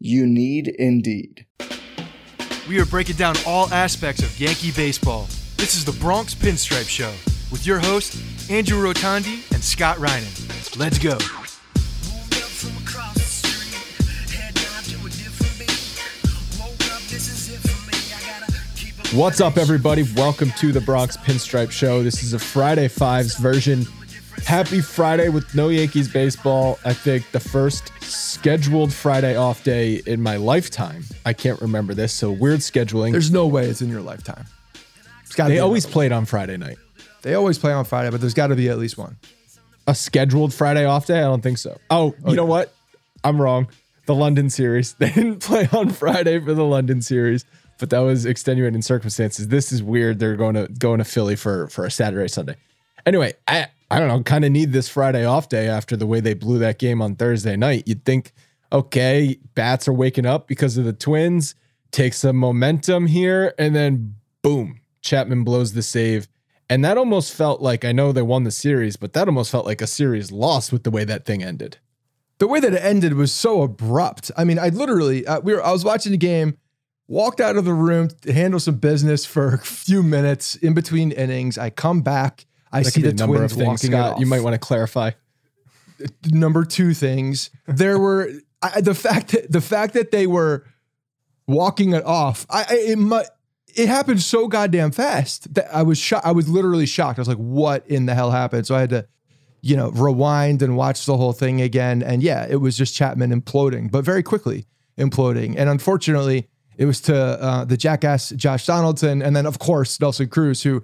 You need Indeed. We are breaking down all aspects of Yankee baseball. This is the Bronx Pinstripe Show with your hosts, Andrew Rotondi and Scott Reinen. Let's go. What's up, everybody? Welcome to the Bronx Pinstripe Show. This is a Friday Fives version. Happy Friday with no Yankees baseball. I think the first scheduled Friday off day in my lifetime. I can't remember this, so weird scheduling. There's no way it's in your lifetime. They always played on Friday night. They always play on Friday, but there's got to be at least one. A scheduled Friday off day? I don't think so. Oh, you know what? I'm wrong. The London series. They didn't play on Friday for the London series, but that was extenuating circumstances. This is weird. They're going to Philly for a Saturday, Sunday. Anyway, I don't know, kind of need this Friday off day after the way they blew that game on Thursday night. You'd think, okay, bats are waking up because of the Twins, take some momentum here, and then boom, Chapman blows the save. And that almost felt like, I know they won the series, but that almost felt like a series loss with the way that thing ended. The way that it ended was so abrupt. I mean, I literally, I was watching the game, walked out of the room to handle some business for a few minutes in between innings. I come back. I see the Twins walking out. You might want to clarify. Number two things. There were the fact that they were walking it off. It happened so goddamn fast that I was shocked. I was literally shocked. I was like, "What in the hell happened?" So I had to, rewind and watch the whole thing again. And yeah, it was just Chapman imploding, but very quickly imploding. And unfortunately, it was to the jackass Josh Donaldson, and then of course Nelson Cruz, who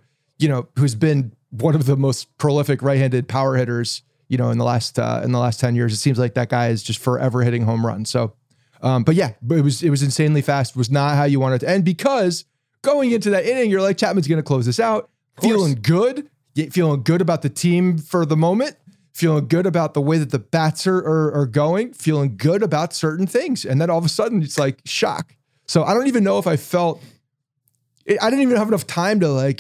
who's been one of the most prolific right-handed power hitters, in the last 10 years. It seems like that guy is just forever hitting home runs. So, but yeah, it was insanely fast. It was not how you wanted it to end, because going into that inning, you're like, Chapman's going to close this out. Feeling good about the team for the moment, feeling good about the way that the bats are going, feeling good about certain things. And then all of a sudden it's like shock. So I don't even know if I felt... I didn't even have enough time to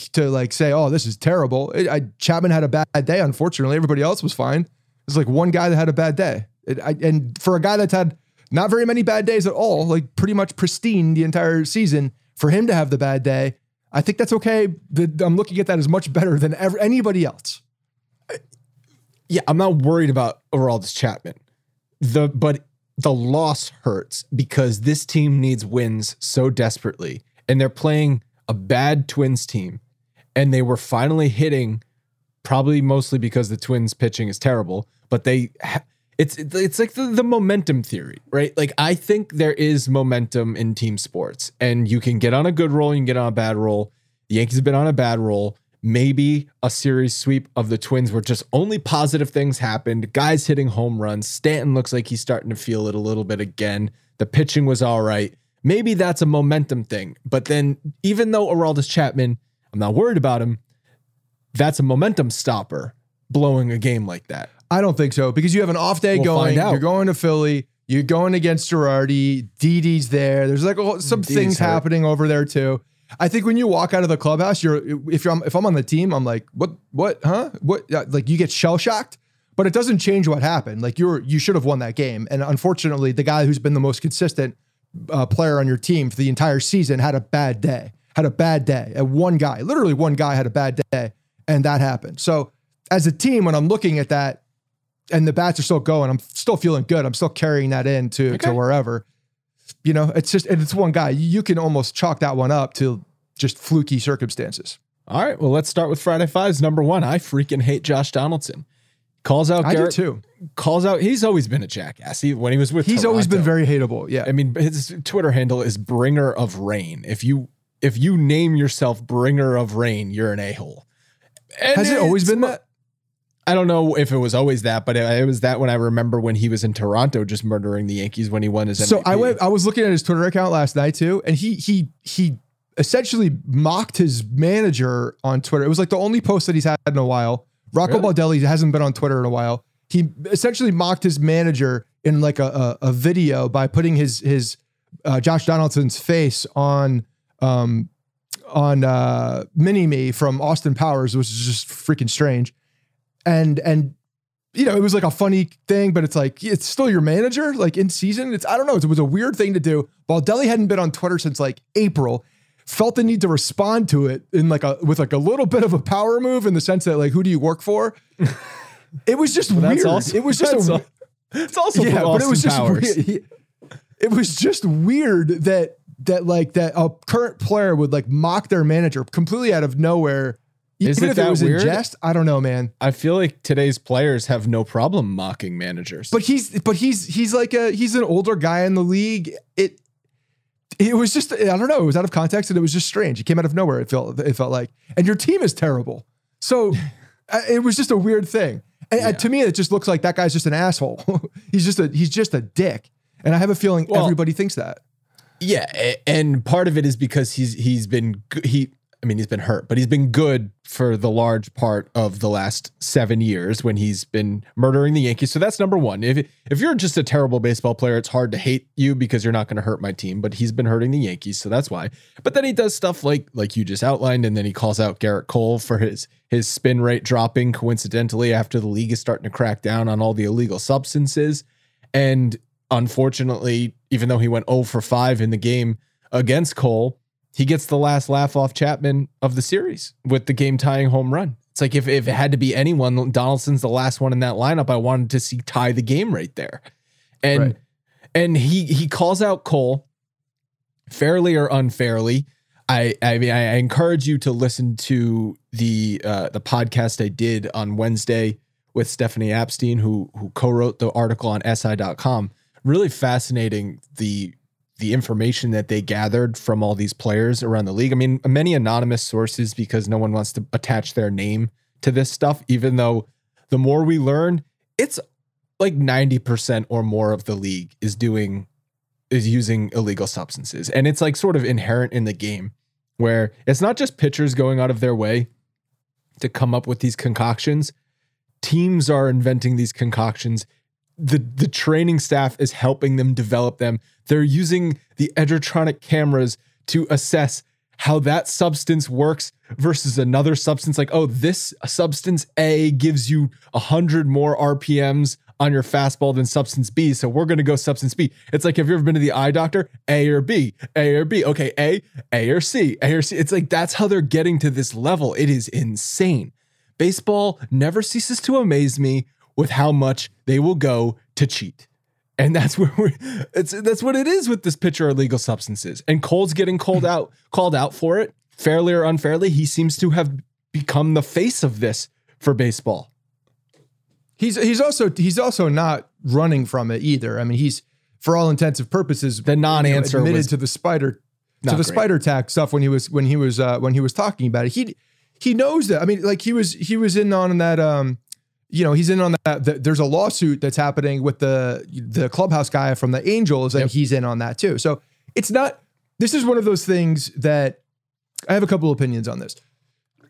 say, oh, this is terrible. Chapman had a bad day, unfortunately. Everybody else was fine. It's like one guy that had a bad day. And for a guy that's had not very many bad days at all, like pretty much pristine the entire season, for him to have the bad day, I think that's okay. I'm looking at that as much better than anybody else. Yeah, I'm not worried about Aroldis Chapman. But the loss hurts because this team needs wins so desperately. And they're playing a bad Twins team, and they were finally hitting, probably mostly because the Twins pitching is terrible, but it's like the momentum theory, right? Like, I think there is momentum in team sports, and you can get on a good roll, you can get on a bad roll. The Yankees have been on a bad roll. Maybe a series sweep of the Twins where just only positive things happened. Guys hitting home runs. Stanton looks like he's starting to feel it a little bit again. The pitching was all right. Maybe that's a momentum thing, but then even though Aroldis Chapman, I'm not worried about him, that's a momentum stopper, blowing a game like that. I don't think so, because you have an off day going, you're going to Philly, you're going against Girardi, Didi's there, there's like some Didi's things happening over there too. I think when you walk out of the clubhouse, if I'm on the team, I'm like, what, like you get shell shocked, but it doesn't change what happened. Like you should have won that game. And unfortunately, the guy who's been the most consistent player on your team for the entire season had a bad day. And literally one guy had a bad day, and that happened. So as a team, when I'm looking at that and the bats are still going, I'm still feeling good. I'm still carrying that into wherever. You know, it's just, and it's one guy. You can almost chalk that one up to just fluky circumstances. All right. Well, let's start with Friday Fives. Number one, I freaking hate Josh Donaldson. Calls out Garrett. I do too. Calls out. He's always been a jackass. When he was with Toronto, always been very hateable. Yeah. I mean, his Twitter handle is Bringer of Rain. If you name yourself Bringer of Rain, you're an a-hole. And has it always been that? I don't know if it was always that, but it was that when I remember when he was in Toronto, just murdering the Yankees when he won his MVP. So I was looking at his Twitter account last night too, and he essentially mocked his manager on Twitter. It was like the only post that he's had in a while. Rocco Baldelli hasn't been on Twitter in a while. He essentially mocked his manager in like a video by putting his Josh Donaldson's face on Mini Me from Austin Powers, which is just freaking strange. And you know, it was like a funny thing, but it's like, it's still your manager, like in season. I don't know. It was a weird thing to do. Baldelli hadn't been on Twitter since like April, felt the need to respond to it with a little bit of a power move in the sense that like, who do you work for? It was just weird. Also, it was just, it's also, yeah, but it was just weird. It was just weird that a current player would like mock their manager completely out of nowhere. Even if it was in jest, I don't know, man. I feel like today's players have no problem mocking managers. But he's an older guy in the league. It was just, I don't know. It was out of context and it was just strange. It came out of nowhere. It felt like, and your team is terrible. So it was just a weird thing. And to me, it just looks like that guy's just an asshole. he's just a dick. And I have a feeling everybody thinks that. Yeah. And part of it is because he's been hurt, but he's been good for the large part of the last 7 years when he's been murdering the Yankees. So that's number one. If you're just a terrible baseball player, it's hard to hate you because you're not going to hurt my team, but he's been hurting the Yankees. So that's why. But then he does stuff like you just outlined. And then he calls out Garrett Cole for his spin rate dropping coincidentally after the league is starting to crack down on all the illegal substances. And unfortunately, even though he went 0 for 5 in the game against Cole, he gets the last laugh off Chapman of the series with the game tying home run. It's like, if it had to be anyone, Donaldson's the last one in that lineup. I wanted to see tie the game right there. And, right. And he calls out Cole fairly or unfairly. I mean, I encourage you to listen to the podcast I did on Wednesday with Stephanie Epstein, who co-wrote the article on SI.com. Really fascinating. The information that they gathered from all these players around the league. I mean, many anonymous sources because no one wants to attach their name to this stuff, even though the more we learn, it's like 90% or more of the league is using illegal substances. And it's like sort of inherent in the game where it's not just pitchers going out of their way to come up with these concoctions. Teams are inventing these concoctions. The training staff is helping them develop them. They're using the edutronic cameras to assess how that substance works versus another substance. Like, oh, this substance A gives you 100 more RPMs on your fastball than substance B. So we're going to go substance B. It's like, have you ever been to the eye doctor? A or B, A or B. Okay, A or C, A or C. It's like, that's how they're getting to this level. It is insane. Baseball never ceases to amaze me with how much they will go to cheat. And that's where that's what it is with this pitcher of illegal substances. And Cole's getting called out for it, fairly or unfairly. He seems to have become the face of this for baseball. He's also not running from it either. I mean, he's, for all intents and purposes, the non-answer, admitted to the spider tack stuff when he was talking about it. He knows that. I mean, like he was in on that. You know, he's in on that. There's a lawsuit that's happening with the clubhouse guy from the Angels, and he's in on that too. So it's not, this is one of those things that I have a couple opinions on this.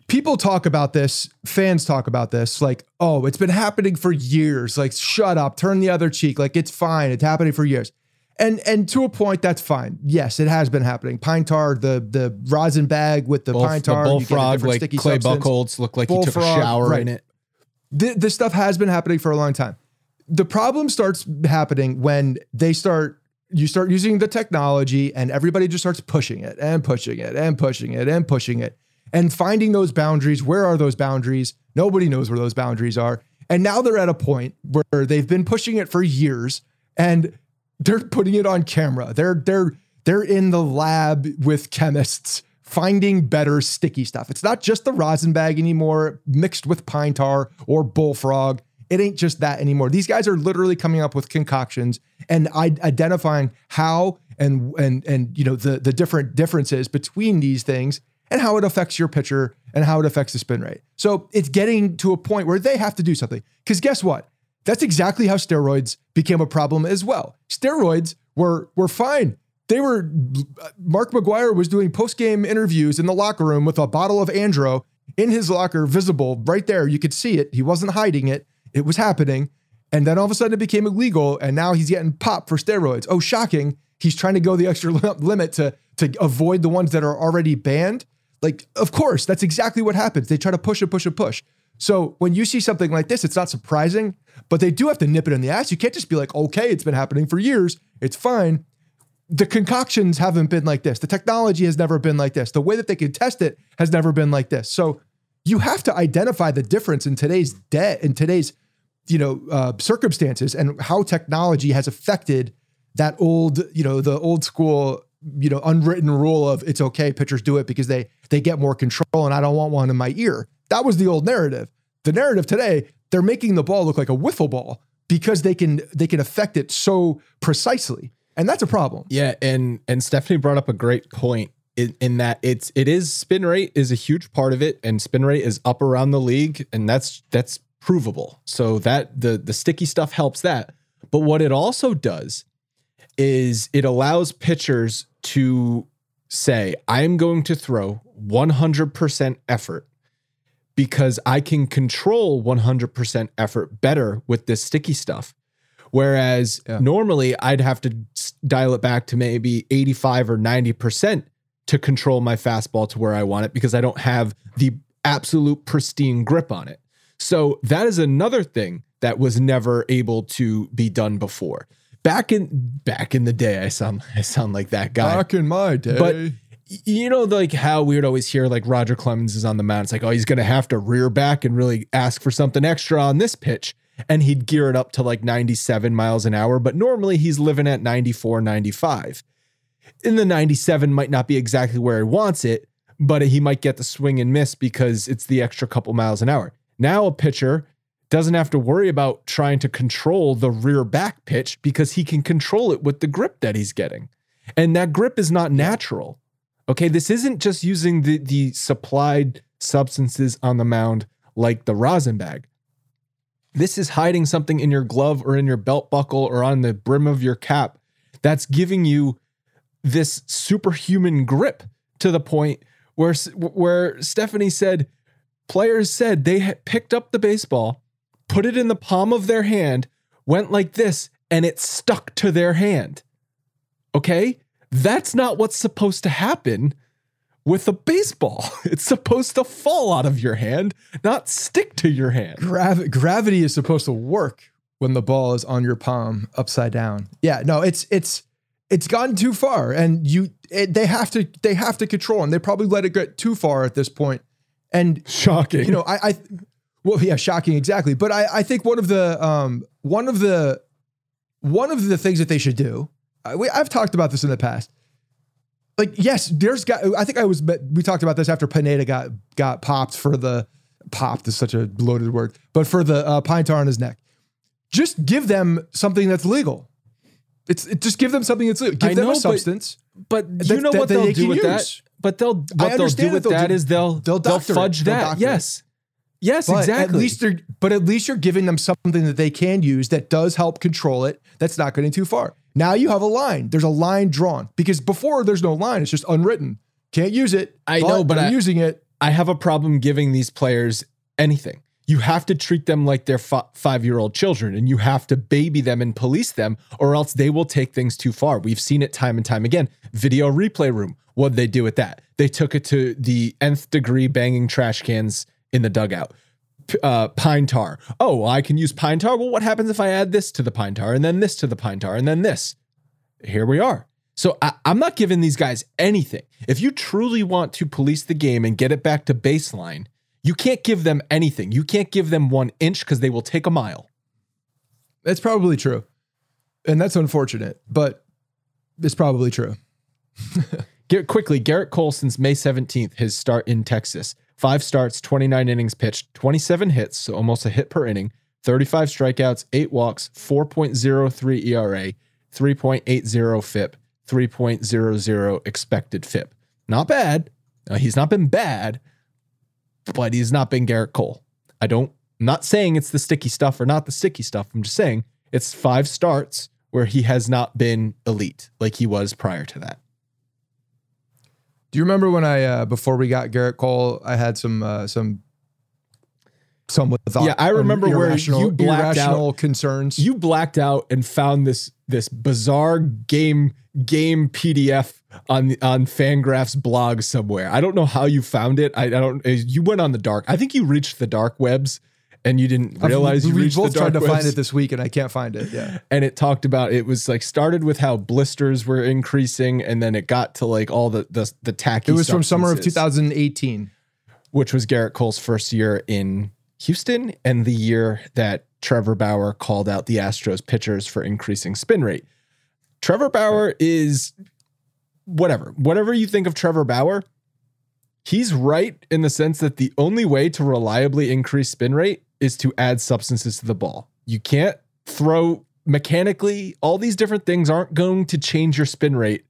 People talk about this, fans talk about this, like, oh, it's been happening for years. Like, shut up, turn the other cheek. Like, it's fine. It's happening for years. And to a point, that's fine. Yes, it has been happening. Pine tar, the rosin bag with the pine tar. The bullfrog, like Clay Buchholz looked like he took a shower in it. This stuff has been happening for a long time. The problem starts happening when you start using the technology and everybody just starts pushing it and pushing it and pushing it and pushing it and finding those boundaries. Where are those boundaries? Nobody knows where those boundaries are. And now they're at a point where they've been pushing it for years and They're putting it on camera. They're in the lab with chemists finding better sticky stuff. It's not just the rosin bag anymore mixed with pine tar or bullfrog. It ain't just that anymore. These guys are literally coming up with concoctions and identifying how and you know the different differences between these things and how it affects your pitcher and how it affects the spin rate. So it's getting to a point where they have to do something. Because guess what? That's exactly how steroids became a problem as well. Steroids were fine. They were, Mark McGwire was doing post-game interviews in the locker room with a bottle of Andro in his locker, visible right there. You could see it. He wasn't hiding it. It was happening. And then all of a sudden it became illegal. And now he's getting popped for steroids. Oh, shocking. He's trying to go the extra limit to avoid the ones that are already banned. Like, of course, that's exactly what happens. They try to push and push and push. So when you see something like this, it's not surprising, but they do have to nip it in the ass. You can't just be like, okay, it's been happening for years. It's fine. The concoctions haven't been like this. The technology has never been like this. The way that they can test it has never been like this. So you have to identify the difference in today's circumstances and how technology has affected that old, you know, the old school, you know, unwritten rule of it's okay, pitchers do it because they get more control and I don't want one in my ear. That was the old narrative. The narrative today, they're making the ball look like a wiffle ball because they can affect it so precisely. And that's a problem. Yeah. And Stephanie brought up a great point in that it is spin rate is a huge part of it. And spin rate is up around the league. And that's provable. So that the sticky stuff helps that. But what it also does is it allows pitchers to say, I'm going to throw 100% effort because I can control 100% effort better with this sticky stuff. Whereas normally I'd have to dial it back to maybe 85 or 90% to control my fastball to where I want it because I don't have the absolute pristine grip on it. So that is another thing that was never able to be done before. Back in the day, I sound like that guy. Back in my day. But you know, like how we would always hear like Roger Clemens is on the mound. It's like, oh, he's going to have to rear back and really ask for something extra on this pitch. And he'd gear it up to like 97 miles an hour. But normally he's living at 94, 95. And the 97 might not be exactly where he wants it, but he might get the swing and miss because it's the extra couple miles an hour. Now a pitcher doesn't have to worry about trying to control the rear back pitch because he can control it with the grip that he's getting. And that grip is not natural. Okay, this isn't just using the supplied substances on the mound like the rosin bag. This is hiding something in your glove or in your belt buckle or on the brim of your cap that's giving you this superhuman grip to the point where Stephanie said, players said they had picked up the baseball, put it in the palm of their hand, went like this, and it stuck to their hand. Okay? That's not what's supposed to happen with a baseball. It's supposed to fall out of your hand, not stick to your hand. Gravity is supposed to work when the ball is on your palm upside down. Yeah, no, it's gone too far, and they have to control him. They probably let it get too far at this point. And shocking, you know, shocking. Exactly. But I think one of the things that they should do, I've talked about this in the past. Like, yes, we talked about this after Pineda got popped for the popped is such a loaded word, but for the pine tar on his neck, just give them something that's legal. Just give them something that's legal. Give them a substance. But you know what they'll do with that? But they'll fudge that. Yes, but exactly. At least you're giving them something that they can use that does help control it. That's not getting too far. Now you have a line. There's a line drawn because before there's no line. It's just unwritten. Can't use it. I know, but I'm using it. I have a problem giving these players anything. You have to treat them like they're 5-year-old children, and you have to baby them and police them, or else they will take things too far. We've seen it time and time again. Video replay room. What did they do with that? They took it to the nth degree, banging trash cans in the dugout. Pine tar. Oh, I can use pine tar. Well, what happens if I add this to the pine tar, and then this to the pine tar, and then this? Here we are. So I'm not giving these guys anything. If you truly want to police the game and get it back to baseline, you can't give them anything. You can't give them 1 inch because they will take a mile. That's probably true. And that's unfortunate, but it's probably true. Quickly, Garrett Cole, since May 17th, his start in Texas. 5 starts, 29 innings pitched, 27 hits, so almost a hit per inning, 35 strikeouts, 8 walks, 4.03 ERA, 3.80 FIP, 3.00 expected FIP. Not bad. Now, he's not been bad, but he's not been Garrett Cole. I'm not saying it's the sticky stuff or not the sticky stuff. I'm just saying it's 5 starts where he has not been elite like he was prior to that. Do you remember when before we got Garrett Cole, I had some thought? Yeah, I remember where you blacked out concerns. You blacked out and found this bizarre game PDF on Fangraphs blog somewhere. I don't know how you found it. You went on the dark. I think you reached the dark webs and you didn't realize you reached the dark webs. We both tried to find it this week and I can't find it. Yeah. And it talked about, it was like started with how blisters were increasing and then it got to like all the tacky. It was from summer of 2018, which was Garrett Cole's first year in Houston and the year that Trevor Bauer called out the Astros pitchers for increasing spin rate. Trevor Bauer is whatever you think of Trevor Bauer, he's right in the sense that the only way to reliably increase spin rate is to add substances to the ball. You can't throw mechanically. All these different things aren't going to change your spin rate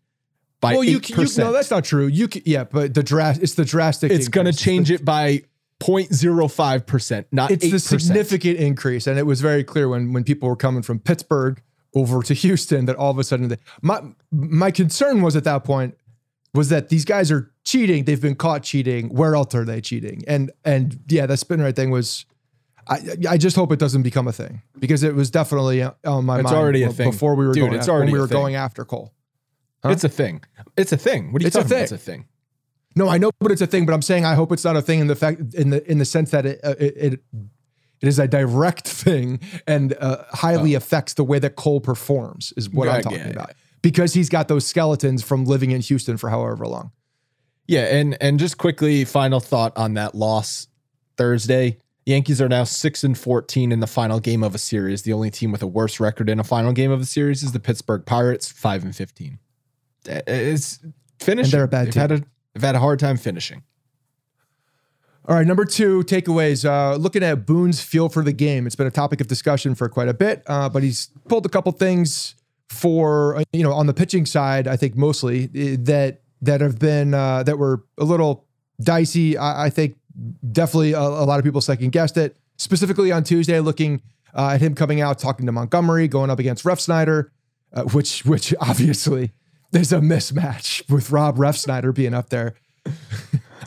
by 8%. No, that's not true. But it's the drastic. It's going to change it by 0.05%, not 8%. It's the significant increase. And it was very clear when people were coming from Pittsburgh over to Houston that all of a sudden my concern was at that point was that these guys are cheating. They've been caught cheating. Where else are they cheating? And yeah, that spin rate thing was, I just hope it doesn't become a thing because it was definitely on my mind. It's already a thing. Before we were going after Cole. Huh? It's a thing. It's a thing. What are you talking about? It's a thing. No, I know, but it's a thing, but I'm saying I hope it's not a thing in the sense that it is a direct thing and highly affects the way that Cole performs is what I'm talking about. Because he's got those skeletons from living in Houston for however long. Yeah, and just quickly, final thought on that loss Thursday. Yankees are now 6-14 in the final game of a series. The only team with a worse record in a final game of a series is the Pittsburgh Pirates, 5-15. It's finishing. And they're a bad team. They've had a hard time finishing. All right, number 2, takeaways. Looking at Boone's feel for the game. It's been a topic of discussion for quite a bit, but he's pulled a couple things for, on the pitching side, I think mostly that have been, that were a little dicey. I think definitely a lot of people second guessed it, specifically on Tuesday, looking at him coming out, talking to Montgomery, going up against Refsnyder, which obviously there's a mismatch with Rob Refsnyder being up there.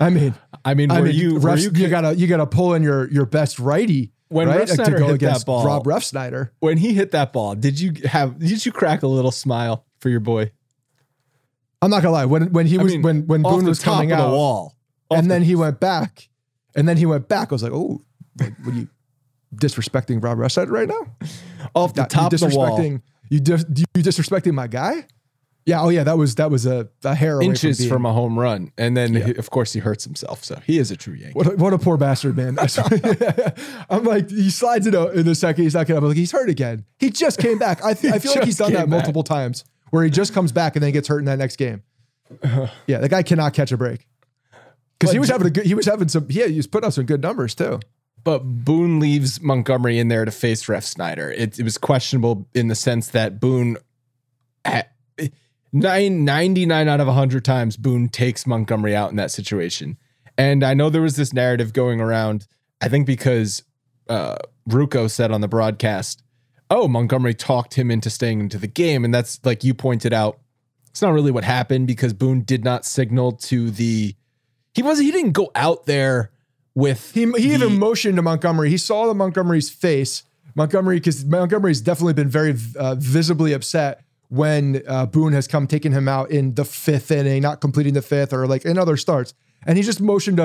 You gotta pull in your best righty. When Refsnyder hit that ball, Rob Refsnyder. When he hit that ball, did you crack a little smile for your boy? I'm not gonna lie. When Boone was coming out, then he went back, I was like, oh, what are you disrespecting Rob Refsnyder right now? Off the top of the wall, you disrespecting my guy? Yeah. Oh yeah. That was a hair away from a home run. And then of course he hurts himself. So he is a true Yankee. What a poor bastard, man. I'm like, he slides it out in a second. He's not going to be like, he's hurt again. He just came back. I feel like he's done that multiple times where he just comes back and then gets hurt in that next game. Yeah. The guy cannot catch a break because he was putting up some good numbers too. But Boone leaves Montgomery in there to face Refsnyder. It was questionable in the sense that Boone 99 out of 100 times Boone takes Montgomery out in that situation. And I know there was this narrative going around, I think because Rucco said on the broadcast, oh, Montgomery talked him into staying into the game. And that's, like you pointed out, it's not really what happened because Boone did not signal to he didn't go out there with... He even motioned to Montgomery. He saw the Montgomery's face. Because Montgomery's definitely been very visibly upset when Boone has taken him out in the 5th inning, not completing the 5th or like in other starts. And he just motioned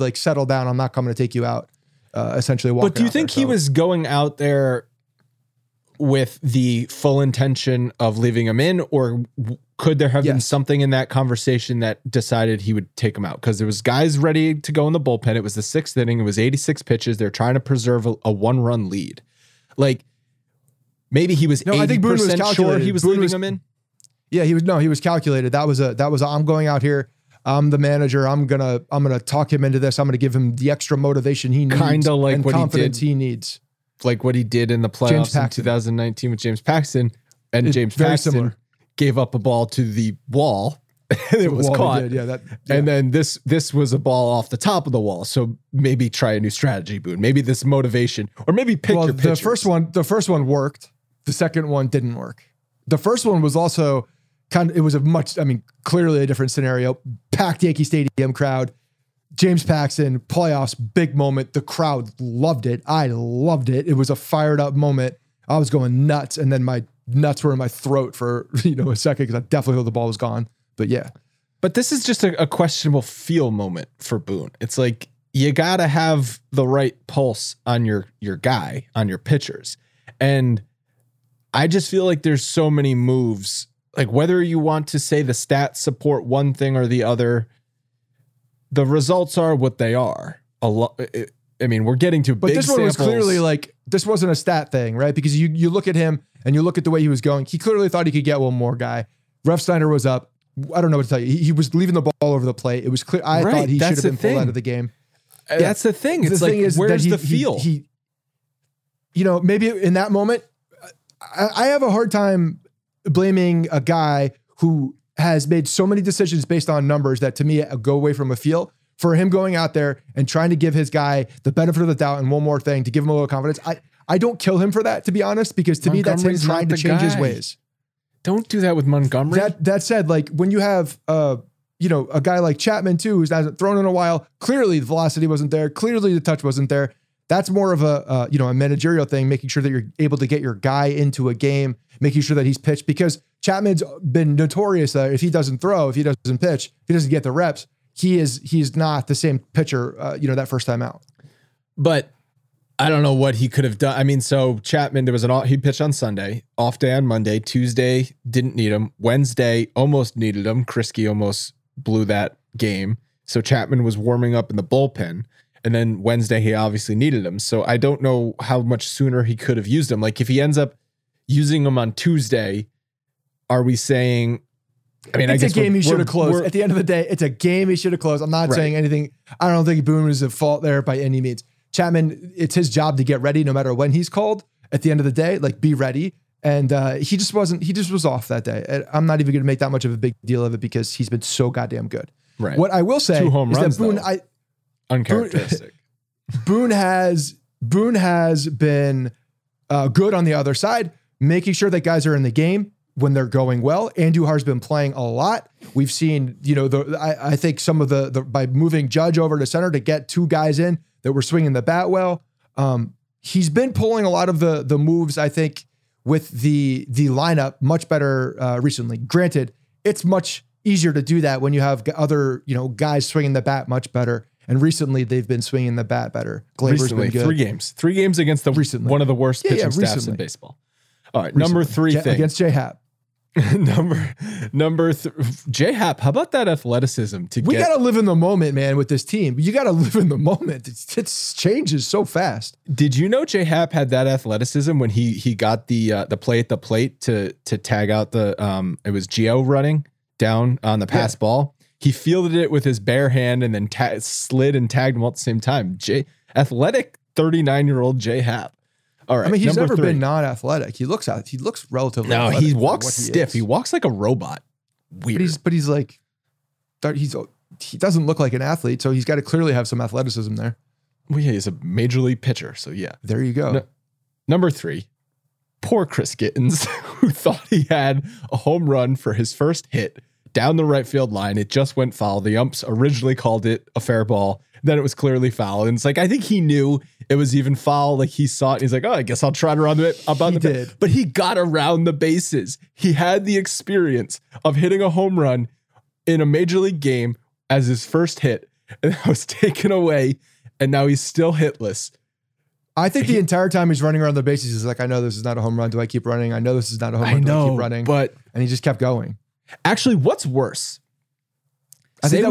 like, settle down. I'm not coming to take you out. Essentially walking. But do you think he was going out there with the full intention of leaving him in, or could there have been something in that conversation that decided he would take him out? Cause there was guys ready to go in the bullpen. It was the 6th inning. It was 86 pitches. They're trying to preserve a 1-run lead. Like, Maybe he was 80% sure he was leaving him in. Yeah, he was. No, he was calculated. That was a, I'm going out here. I'm the manager. I'm gonna talk him into this. I'm gonna give him the extra motivation he needs, kind of like what confidence he needs, like what he did in the playoffs in 2019 with James Paxton. And James Paxton gave up a ball to the wall, and it was caught. Yeah, and then this was a ball off the top of the wall. So maybe try a new strategy, Boone. Maybe this motivation, or maybe pick your pitchers. The first one worked. The second one didn't work. The first one was also clearly a different scenario. Packed Yankee Stadium crowd, James Paxton, playoffs, big moment. The crowd loved it. I loved it. It was a fired up moment. I was going nuts. And then my nuts were in my throat for, a second, because I definitely thought the ball was gone. But yeah. But this is just a questionable feel moment for Boone. It's like, you got to have the right pulse on your guy, on your pitchers. And I just feel like there's so many moves, like whether you want to say the stats support one thing or the other, the results are what they are. We're getting to big samples. But this one was clearly like, this wasn't a stat thing, right? Because you look at him and you look at the way he was going. He clearly thought he could get one more guy. Refsnyder was up. I don't know what to tell you. He was leaving the ball over the plate. It was clear. I thought he should have been pulled out of the game. Yeah. That's the thing. It's like, where's the feel? He maybe in that moment, I have a hard time blaming a guy who has made so many decisions based on numbers that, to me, go away from a feel. For him going out there and trying to give his guy the benefit of the doubt and one more thing to give him a little confidence, I don't kill him for that, to be honest, because to me, that's him trying to change his ways. Don't do that with Montgomery. That said, like when you have, a guy like Chapman too, who's not thrown in a while, clearly the velocity wasn't there. Clearly the touch wasn't there. That's more of a managerial thing, making sure that you're able to get your guy into a game, making sure that he's pitched, because Chapman's been notorious that if he doesn't throw, if he doesn't pitch, if he doesn't get the reps, he's not the same pitcher, that first time out. But I don't know what he could have done. I mean, so Chapman, he pitched on Sunday, off day on Monday, Tuesday, didn't need him. Wednesday, almost needed him. Krisky almost blew that game. So Chapman was warming up in the bullpen. And then Wednesday, he obviously needed him. So I don't know how much sooner he could have used him. Like if he ends up using him on Tuesday, are we saying... I guess it's a game he should have closed. At the end of the day, it's a game he should have closed. I'm not saying anything. I don't think Boone is at fault there by any means. Chapman, it's his job to get ready no matter when he's called. At the end of the day, like, be ready. And he just was off that day. And I'm not even going to make that much of a big deal of it because he's been so goddamn good. Right. What I will say is that Boone... uncharacteristic. Boone has been good on the other side, making sure that guys are in the game when they're going well. Andujar's been playing a lot. We've seen, I think some of the by moving Judge over to center to get two guys in that were swinging the bat well. He's been pulling a lot of the moves, I think, with the lineup much better recently. Granted, it's much easier to do that when you have other guys swinging the bat much better. And recently, they've been swinging the bat better. Gleyber's been good. Three games against one of the worst pitching staffs in baseball. All right, number three thing. Against Jay Happ. Jay Happ, how about that athleticism? We got to live in the moment, man, with this team. You got to live in the moment. It changes so fast. Did you know Jay Happ had that athleticism when he got the play at the plate to tag out it was Gio running down on the pass ball. He fielded it with his bare hand and then slid and tagged him all at the same time. Athletic 39-year-old Jay Happ. All right. I mean, he's never been non-athletic. He looks relatively. No, he walks stiff. He walks like a robot. Weird. But he's like, he doesn't look like an athlete. So he's got to clearly have some athleticism there. Well, yeah, he's a major league pitcher. So yeah, there you go. Number three, poor Chris Gittens, who thought he had a home run for his first hit. Down the right field line, it just went foul. The umps originally called it a fair ball. Then it was clearly foul. And it's like, I think he knew it was even foul. Like he saw it. And he's like, oh, I guess I'll try to run it up on the bit. But he got around the bases. He had the experience of hitting a home run in a major league game as his first hit. And that was taken away. And now he's still hitless. I think the entire time he's running around the bases, he's like, I know this is not a home run. Do I keep running? I know this is not a home run. Do I keep running? And he just kept going. Actually, what's worse? I think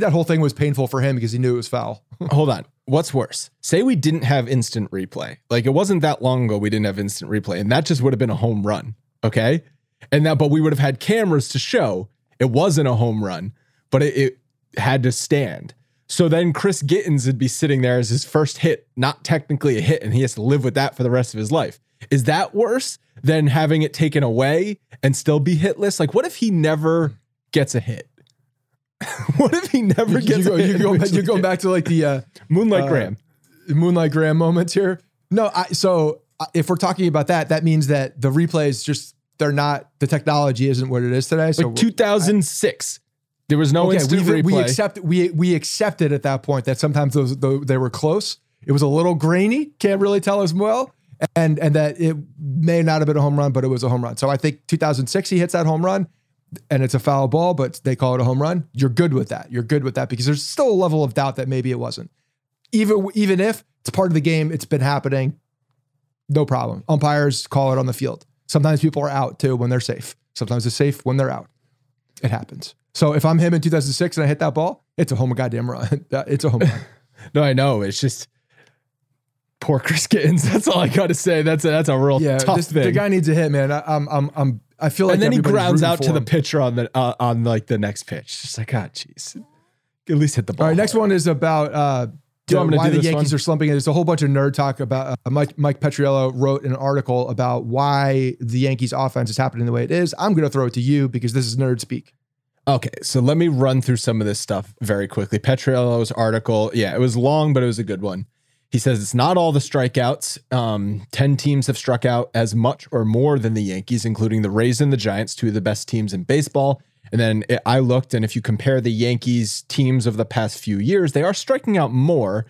that whole thing was painful for him because he knew it was foul. Hold on. What's worse? Say we didn't have instant replay. Like, it wasn't that long ago we didn't have instant replay, and that just would have been a home run. Okay. And that, but we would have had cameras to show it wasn't a home run, but it had to stand. So then Chris Gittens would be sitting there as his first hit, not technically a hit, and he has to live with that for the rest of his life. Is that worse than having it taken away and still be hitless? Like, what if he never gets a hit? What if he never gets a hit? You're going back to like the Moonlight Graham moments here. No, so if we're talking about that, that means that the replays just, the technology isn't what it is today. So like 2006, there was no instant replay. We accepted at that point that sometimes they were close. It was a little grainy. Can't really tell as well. And that it may not have been a home run, but it was a home run. So I think 2006, he hits that home run. And it's a foul ball, but they call it a home run. You're good with that. You're good with that because there's still a level of doubt that maybe it wasn't. Even if it's part of the game, it's been happening, no problem. Umpires call it on the field. Sometimes people are out too when they're safe. Sometimes it's safe when they're out. It happens. So if I'm him in 2006 and I hit that ball, it's a home goddamn run. It's a home run. No, I know. It's just poor Chris Gittens. That's all I got to say. That's a real tough thing. The guy needs a hit, man. I feel like, and then he grounds out to the pitcher on like the next pitch. Just like, jeez, at least hit the ball. All right, next one is about why the Yankees are slumping. There's a whole bunch of nerd talk about Mike Petriello wrote an article about why the Yankees offense is happening the way it is. I'm going to throw it to you because this is nerd speak. Okay, so let me run through some of this stuff very quickly. Petriello's article, it was long, but it was a good one. He says it's not all the strikeouts. 10 teams have struck out as much or more than the Yankees, including the Rays and the Giants, two of the best teams in baseball. And then I looked, and if you compare the Yankees teams of the past few years, they are striking out more,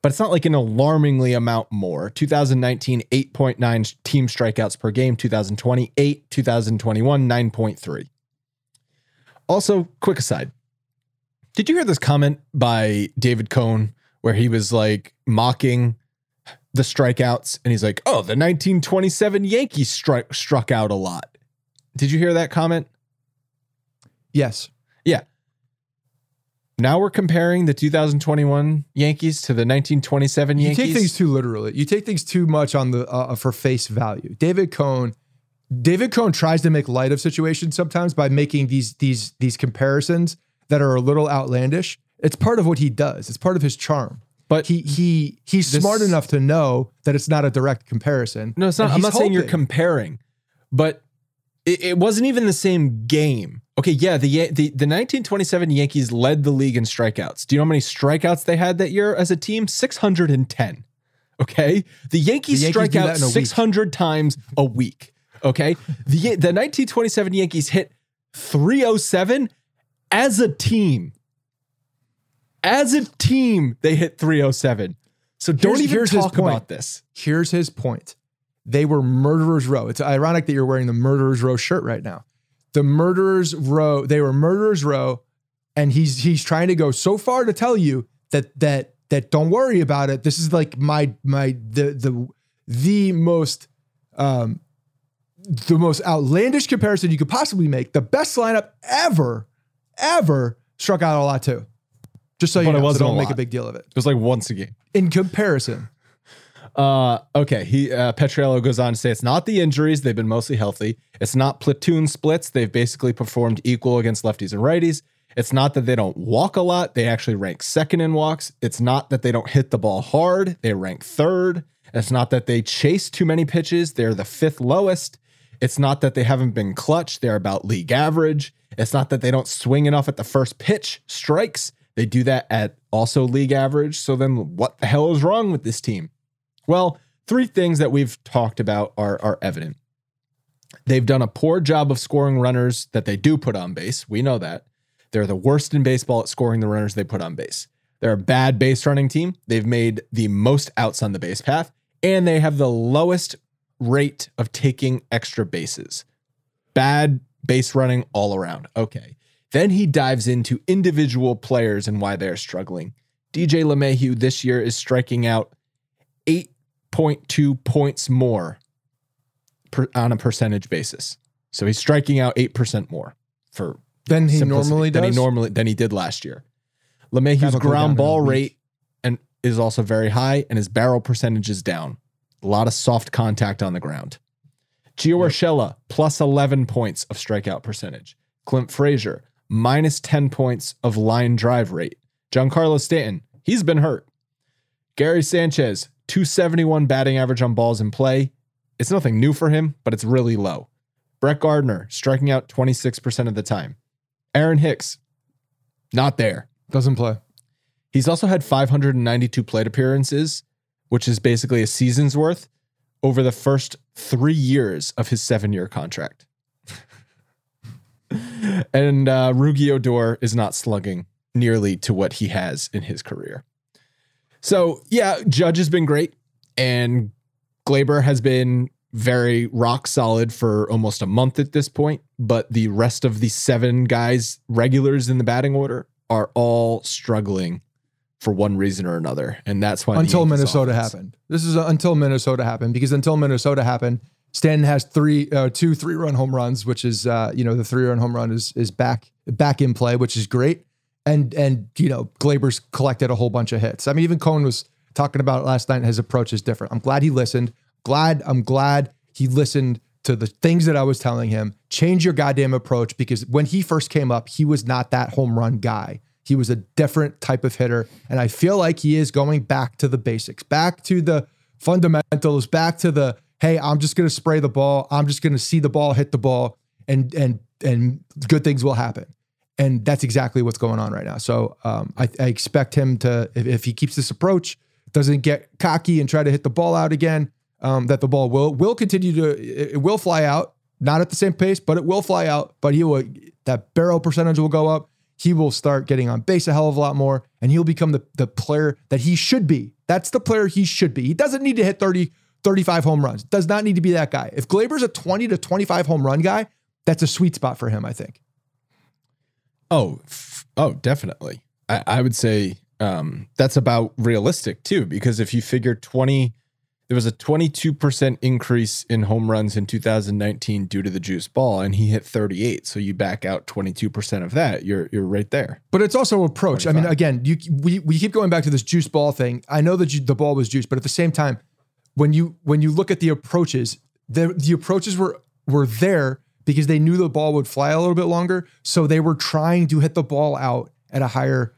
but it's not like an alarmingly amount more. 2019, 8.9 team strikeouts per game. 2020, 8. 2021, 9.3. Also, quick aside. Did you hear this comment by David Cone, where he was like mocking the strikeouts, and he's like, "Oh, the 1927 Yankees struck out a lot." Did you hear that comment? Yes. Yeah. Now we're comparing the 2021 Yankees to the 1927 Yankees. You take things too literally. You take things too much on the for face value. David Cone tries to make light of situations sometimes by making these comparisons that are a little outlandish. It's part of what he does. It's part of his charm. But he's smart enough to know that it's not a direct comparison. No, it's not. I'm not saying you're comparing, but it wasn't even the same game. Okay, yeah, the 1927 Yankees led the league in strikeouts. Do you know how many strikeouts they had that year as a team? 610. Okay, the Yankees strike out 600 times a week. Okay, the 1927 Yankees hit 307 as a team. As a team, they hit 307. So don't even talk about this. Here's his point. They were Murderers Row. It's ironic that you're wearing the Murderers Row shirt right now. The Murderers Row, they were Murderers Row, and he's trying to go so far to tell you that don't worry about it. This is like the most outlandish comparison you could possibly make. The best lineup ever struck out a lot too. Just so you know, so don't make a big deal of it. It was like once a game. In comparison. Okay. Petriello goes on to say, it's not the injuries. They've been mostly healthy. It's not platoon splits. They've basically performed equal against lefties and righties. It's not that they don't walk a lot. They actually rank second in walks. It's not that they don't hit the ball hard. They rank third. It's not that they chase too many pitches. They're the fifth lowest. It's not that they haven't been clutch. They're about league average. It's not that they don't swing enough at the first pitch strikes. They do that at also league average. So then what the hell is wrong with this team? Well, three things that we've talked about are evident. They've done a poor job of scoring runners that they do put on base. We know that. They're the worst in baseball at scoring the runners they put on base. They're a bad base running team. They've made the most outs on the base path, and they have the lowest rate of taking extra bases. Bad base running all around. Okay. Then he dives into individual players and why they're struggling. DJ LeMahieu this year is striking out 8.2 points more on a percentage basis. So he's striking out 8% more for than he normally does. Than he did last year. LeMahieu's ground ball rate and is also very high, and his barrel percentage is down. A lot of soft contact on the ground. Gio Urshela, plus 11 points of strikeout percentage. Clint Frazier, minus 10 points of line drive rate. Giancarlo Stanton, he's been hurt. Gary Sanchez, 271 batting average on balls in play. It's nothing new for him, but it's really low. Brett Gardner, striking out 26% of the time. Aaron Hicks, not there. Doesn't play. He's also had 592 plate appearances, which is basically a season's worth, over the first 3 years of his 7-year contract. And Rugi Odor is not slugging nearly to what he has in his career. So, yeah, Judge has been great, and Gleyber has been very rock solid for almost a month at this point, but the rest of the 7 guys, regulars in the batting order, are all struggling for one reason or another, and that's why until Minnesota happened. This is until Minnesota happened, because until Minnesota happened, Stanton has 2 3-run home runs, which is the 3-run home run is back in play, which is great, and Gleyber's collected a whole bunch of hits. I mean, even Cone was talking about it last night. His approach is different. I'm glad he listened. I'm glad he listened to the things that I was telling him. Change your goddamn approach, because when he first came up, he was not that home run guy. He was a different type of hitter. And I feel like he is going back to the basics, back to the fundamentals, back to the, hey, I'm just going to spray the ball. I'm just going to see the ball, hit the ball, and good things will happen. And that's exactly what's going on right now. So I expect him to, if he keeps this approach, doesn't get cocky and try to hit the ball out again, that the ball will continue to, it will fly out, not at the same pace, but it will fly out, but that barrel percentage will go up. He will start getting on base a hell of a lot more, and he'll become the player that he should be. That's the player he should be. He doesn't need to hit 30, 35 home runs. Does not need to be that guy. If Gleyber's a 20 to 25 home run guy, that's a sweet spot for him, I think. Oh, definitely. I would say that's about realistic too, because if you figure there was a 22% increase in home runs in 2019 due to the juice ball, and he hit 38. So you back out 22% of that, you're right there. But it's also approach. 25. I mean, again, we keep going back to this juice ball thing. I know that the ball was juiced, but at the same time, when you look at the approaches, the approaches were there because they knew the ball would fly a little bit longer, so they were trying to hit the ball out at a higher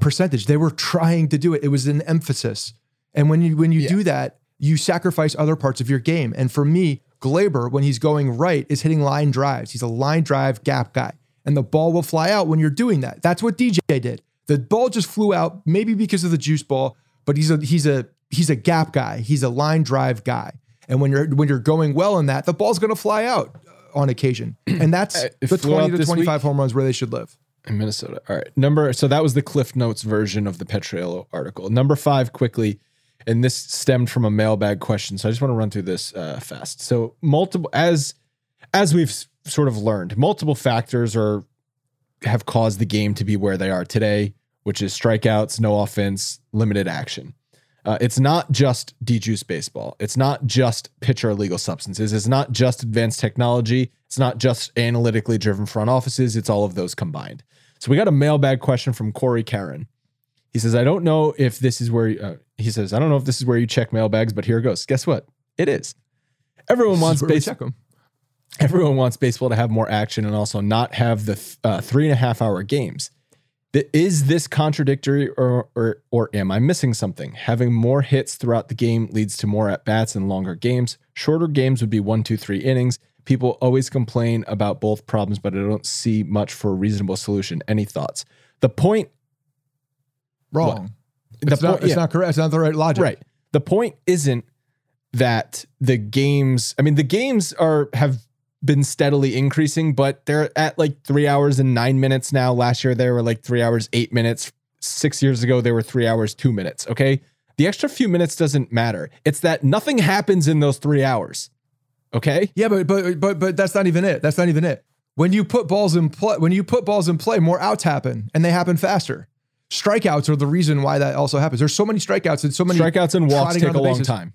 percentage. They were trying to do it. It was an emphasis, and when you do that, you sacrifice other parts of your game. And for me, Gleyber, when he's going right, is hitting line drives. He's a line drive gap guy. And the ball will fly out when you're doing that. That's what DJ did. The ball just flew out, maybe because of the juice ball, but he's a gap guy. He's a line drive guy. And when you're going well in that, the ball's going to fly out on occasion. And that's the 20 to 25 home runs where they should live. In Minnesota. All right. So that was the Cliff Notes version of the Petriello article. Number 5 quickly. And this stemmed from a mailbag question, so I just want to run through this fast. So as we've sort of learned, multiple factors have caused the game to be where they are today, which is strikeouts, no offense, limited action. It's not just dejuice baseball. It's not just pitcher illegal substances. It's not just advanced technology. It's not just analytically driven front offices. It's all of those combined. So we got a mailbag question from Corey Karen. He says, I don't know if this is where you check mailbags, but here it goes. Guess what? It is. Everyone wants baseball to have more action and also not have the 3.5-hour games. Is this contradictory or am I missing something? Having more hits throughout the game leads to more at-bats and longer games. Shorter games would be 1, 2, 3 innings. People always complain about both problems, but I don't see much for a reasonable solution. Any thoughts? The point... Wrong. It's not correct. It's not the right logic. Right. The point isn't that the games have been steadily increasing, but they're at like 3 hours and 9 minutes now. Last year, they were like 3 hours, 8 minutes. 6 years ago, they were 3 hours, 2 minutes. Okay. The extra few minutes doesn't matter. It's that nothing happens in those 3 hours. Okay. Yeah. But that's not even it. That's not even it. When you put balls in play, more outs happen and they happen faster. Strikeouts are the reason why that also happens. There's so many strikeouts and walks take a long time.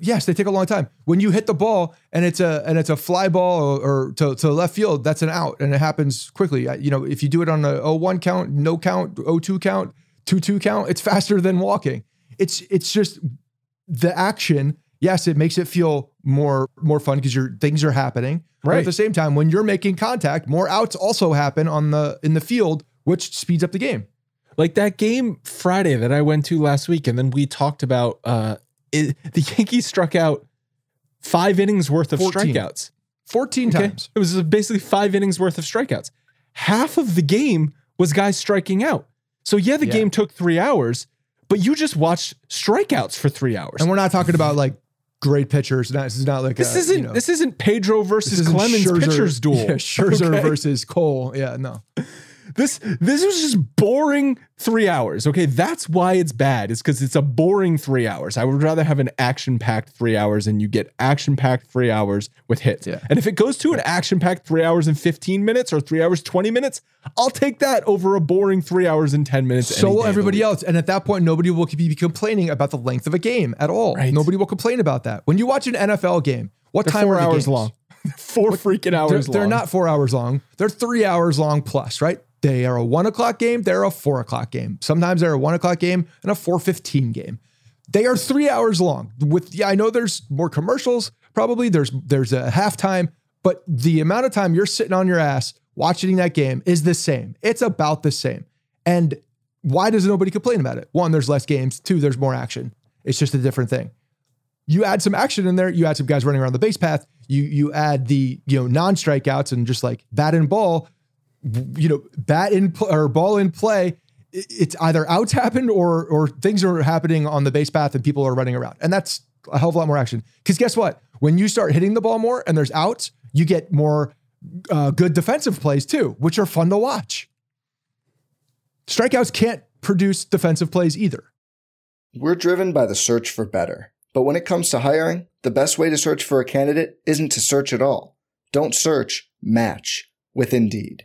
Yes, they take a long time. When you hit the ball and it's a fly ball or to left field, that's an out, and it happens quickly. You know, if you do it on a 0-1 count, no count, 0-2 count, 2-2 count, it's faster than walking. It's just the action. Yes, it makes it feel more fun because your things are happening. Right. But at the same time, when you're making contact, more outs also happen in the field, which speeds up the game. Like that game Friday that I went to last week, and then we talked about. The Yankees struck out 5 innings worth of 14. Strikeouts. 14 times. It was basically 5 innings worth of strikeouts. Half of the game was guys striking out. So the game took 3 hours, but you just watched strikeouts for 3 hours. And we're not talking about like great pitchers. This isn't Pedro versus Clemens Scherzer, pitchers duel. Yeah, Scherzer versus Cole. Yeah, no. This was just boring 3 hours. Okay, that's why it's bad. It's because it's a boring 3 hours. I would rather have an action-packed 3 hours, and you get action-packed 3 hours with hits. Yeah. And if it goes to an action-packed 3 hours and 15 minutes or 3 hours, 20 minutes, I'll take that over a boring 3 hours and 10 minutes. So will everybody else. And at that point, nobody will be complaining about the length of a game at all. Right. Nobody will complain about that. When you watch an NFL game, what time are the games? 4 hours long. 4 freaking hours long. They're not 4 hours long. They're 3 hours long plus, right? They are a 1 o'clock game. They're a 4 o'clock game. Sometimes they're a 1 o'clock game and a 4:15 game. They are 3 hours long. I know there's more commercials. Probably there's a halftime, but the amount of time you're sitting on your ass watching that game is the same. It's about the same. And why does nobody complain about it? One, there's less games. Two, there's more action. It's just a different thing. You add some action in there. You add some guys running around the base path. You add the non-strikeouts and just like bat and ball. Bat in or ball in play, it's either outs happened or things are happening on the base path and people are running around. And that's a hell of a lot more action. Because guess what? When you start hitting the ball more and there's outs, you get more good defensive plays too, which are fun to watch. Strikeouts can't produce defensive plays either. We're driven by the search for better. But when it comes to hiring, the best way to search for a candidate isn't to search at all. Don't search, match with Indeed.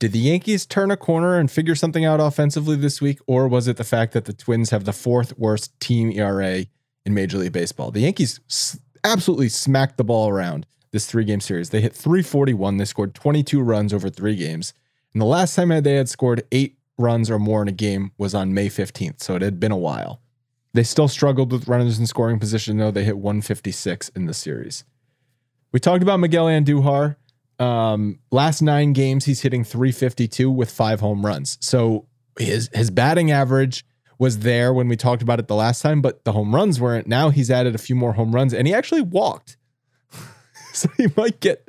did the Yankees turn a corner and figure something out offensively this week, or was it the fact that the Twins have the 4th worst team ERA in Major League Baseball? The Yankees absolutely smacked the ball around this 3-game series. They hit .341. They scored 22 runs over 3 games. And the last time they had scored 8 runs or more in a game was on May 15th, so it had been a while. They still struggled with runners in scoring position, though. They hit .156 in the series. We talked about Miguel Andujar. Last 9 games, he's hitting .352 with 5 home runs. So his batting average was there when we talked about it the last time, but the home runs weren't. Now he's added a few more home runs, and he actually walked. So he might get